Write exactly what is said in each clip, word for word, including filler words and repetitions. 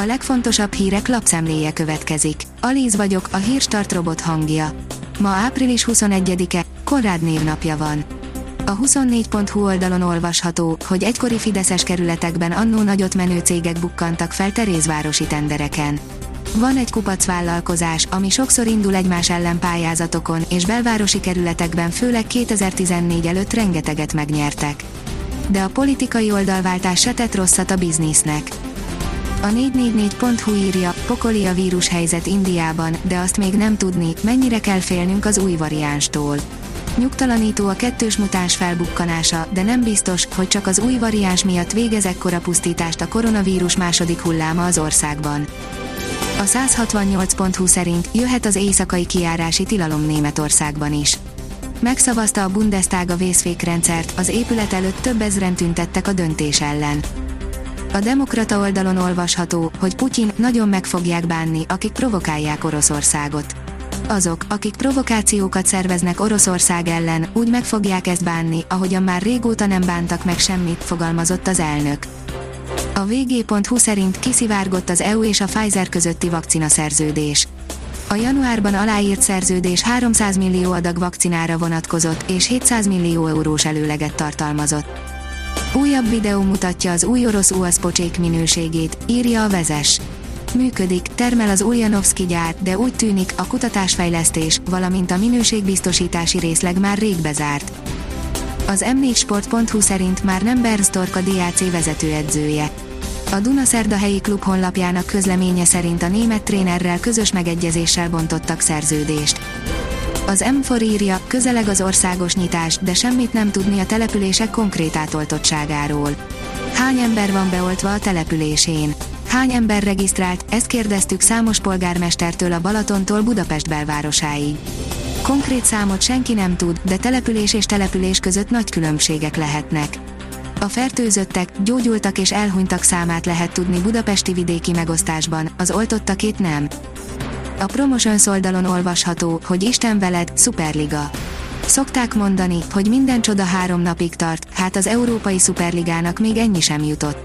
A legfontosabb hírek lapszemléje következik. Alíz vagyok, a Hírstart robot hangja. Ma április huszonegyedike, Konrád névnapja van. A huszonnégy pont hú oldalon olvasható, hogy egykori fideszes kerületekben annó nagyot menő cégek bukkantak fel terézvárosi tendereken. Van egy kupac vállalkozás, ami sokszor indul egymás ellen pályázatokon, és belvárosi kerületekben főleg kétezer-tizennégy előtt rengeteget megnyertek. De a politikai oldalváltás se tett rosszat a biznisznek. A négy négy négy pont hú írja, pokoli a vírushelyzet Indiában, de azt még nem tudni, mennyire kell félnünk az új variánstól. Nyugtalanító a kettős mutáns felbukkanása, de nem biztos, hogy csak az új variáns miatt végez ekkora pusztítást a koronavírus második hulláma az országban. A száz hatvannyolc pont hú szerint jöhet az éjszakai kijárási tilalom Németországban is. Megszavazta a Bundestag a vészfékrendszert, az épület előtt több ezren tüntettek a döntés ellen. A Demokrata oldalon olvasható, hogy Putyin nagyon meg fogják bánni, akik provokálják Oroszországot. Azok, akik provokációkat szerveznek Oroszország ellen, úgy meg fogják ezt bánni, ahogyan már régóta nem bántak meg semmit, fogalmazott az elnök. A vé gé pont hú szerint kiszivárgott az é u és a Pfizer közötti vakcinaszerződés. A januárban aláírt szerződés háromszáz millió adag vakcinára vonatkozott, és hétszáz millió eurós előleget tartalmazott. Újabb videó mutatja az új orosz u á zé pocsék minőségét, írja a vezes. Működik, termel az Uljanovszki gyár, de úgy tűnik, a kutatásfejlesztés, valamint a minőségbiztosítási részleg már rég bezárt. Az M négy sport pont hú szerint már nem Bernd Storck a dé á cé vezetőedzője. A Dunaszerdahelyi klub honlapjának közleménye szerint a német trénerrel közös megegyezéssel bontottak szerződést. Az M négy írja, közeleg az országos nyitás, de semmit nem tudni a települések konkrét átoltottságáról. Hány ember van beoltva a településén? Hány ember regisztrált, ezt kérdeztük számos polgármestertől a Balatontól Budapest belvárosáig. Konkrét számot senki nem tud, de település és település között nagy különbségek lehetnek. A fertőzöttek, gyógyultak és elhunytak számát lehet tudni budapesti vidéki megosztásban, az oltottakét nem. A Promosions oldalon olvasható, hogy Isten veled, Szuperliga. Szokták mondani, hogy minden csoda három napig tart, hát az Európai Szuperligának még ennyi sem jutott.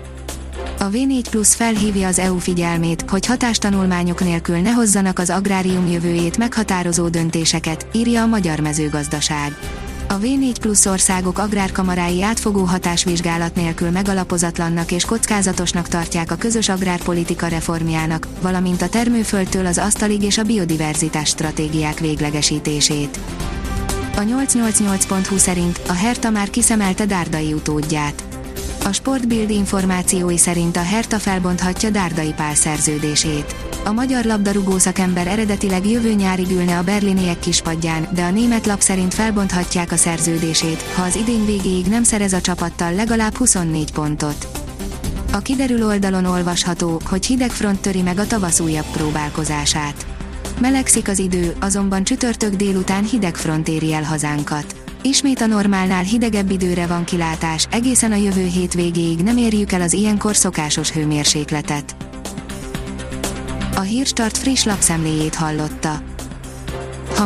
A vé négy plusz felhívja az é u figyelmét, hogy hatástanulmányok nélkül ne hozzanak az agrárium jövőjét meghatározó döntéseket, írja a Magyar Mezőgazdaság. A vé négy plusz országok agrárkamarái átfogó hatásvizsgálat nélkül megalapozatlannak és kockázatosnak tartják a közös agrárpolitika reformjának, valamint a termőföldtől az asztalig és a biodiverzitás stratégiák véglegesítését. A nyolc nyolc nyolc pont hú szerint a Hertha már kiszemelte Dárdai utódját. A Sportbild információi szerint a Hertha felbonthatja Dárdai Pál szerződését. A magyar labdarúgó szakember eredetileg jövő nyárig ülne a berliniek kispadján, de a német lap szerint felbonthatják a szerződését, ha az idén végéig nem szerez a csapattal legalább huszonnégy pontot. A kiderül oldalon olvasható, hogy Hidegfront töri meg a tavasz újabb próbálkozását. Melegszik az idő, azonban csütörtök délután hidegfront éri el hazánkat. Ismét a normálnál hidegebb időre van kilátás, egészen a jövő hét végéig nem érjük el az ilyenkor szokásos hőmérsékletet. A Hírstart friss lapszemléjét hallotta. Ha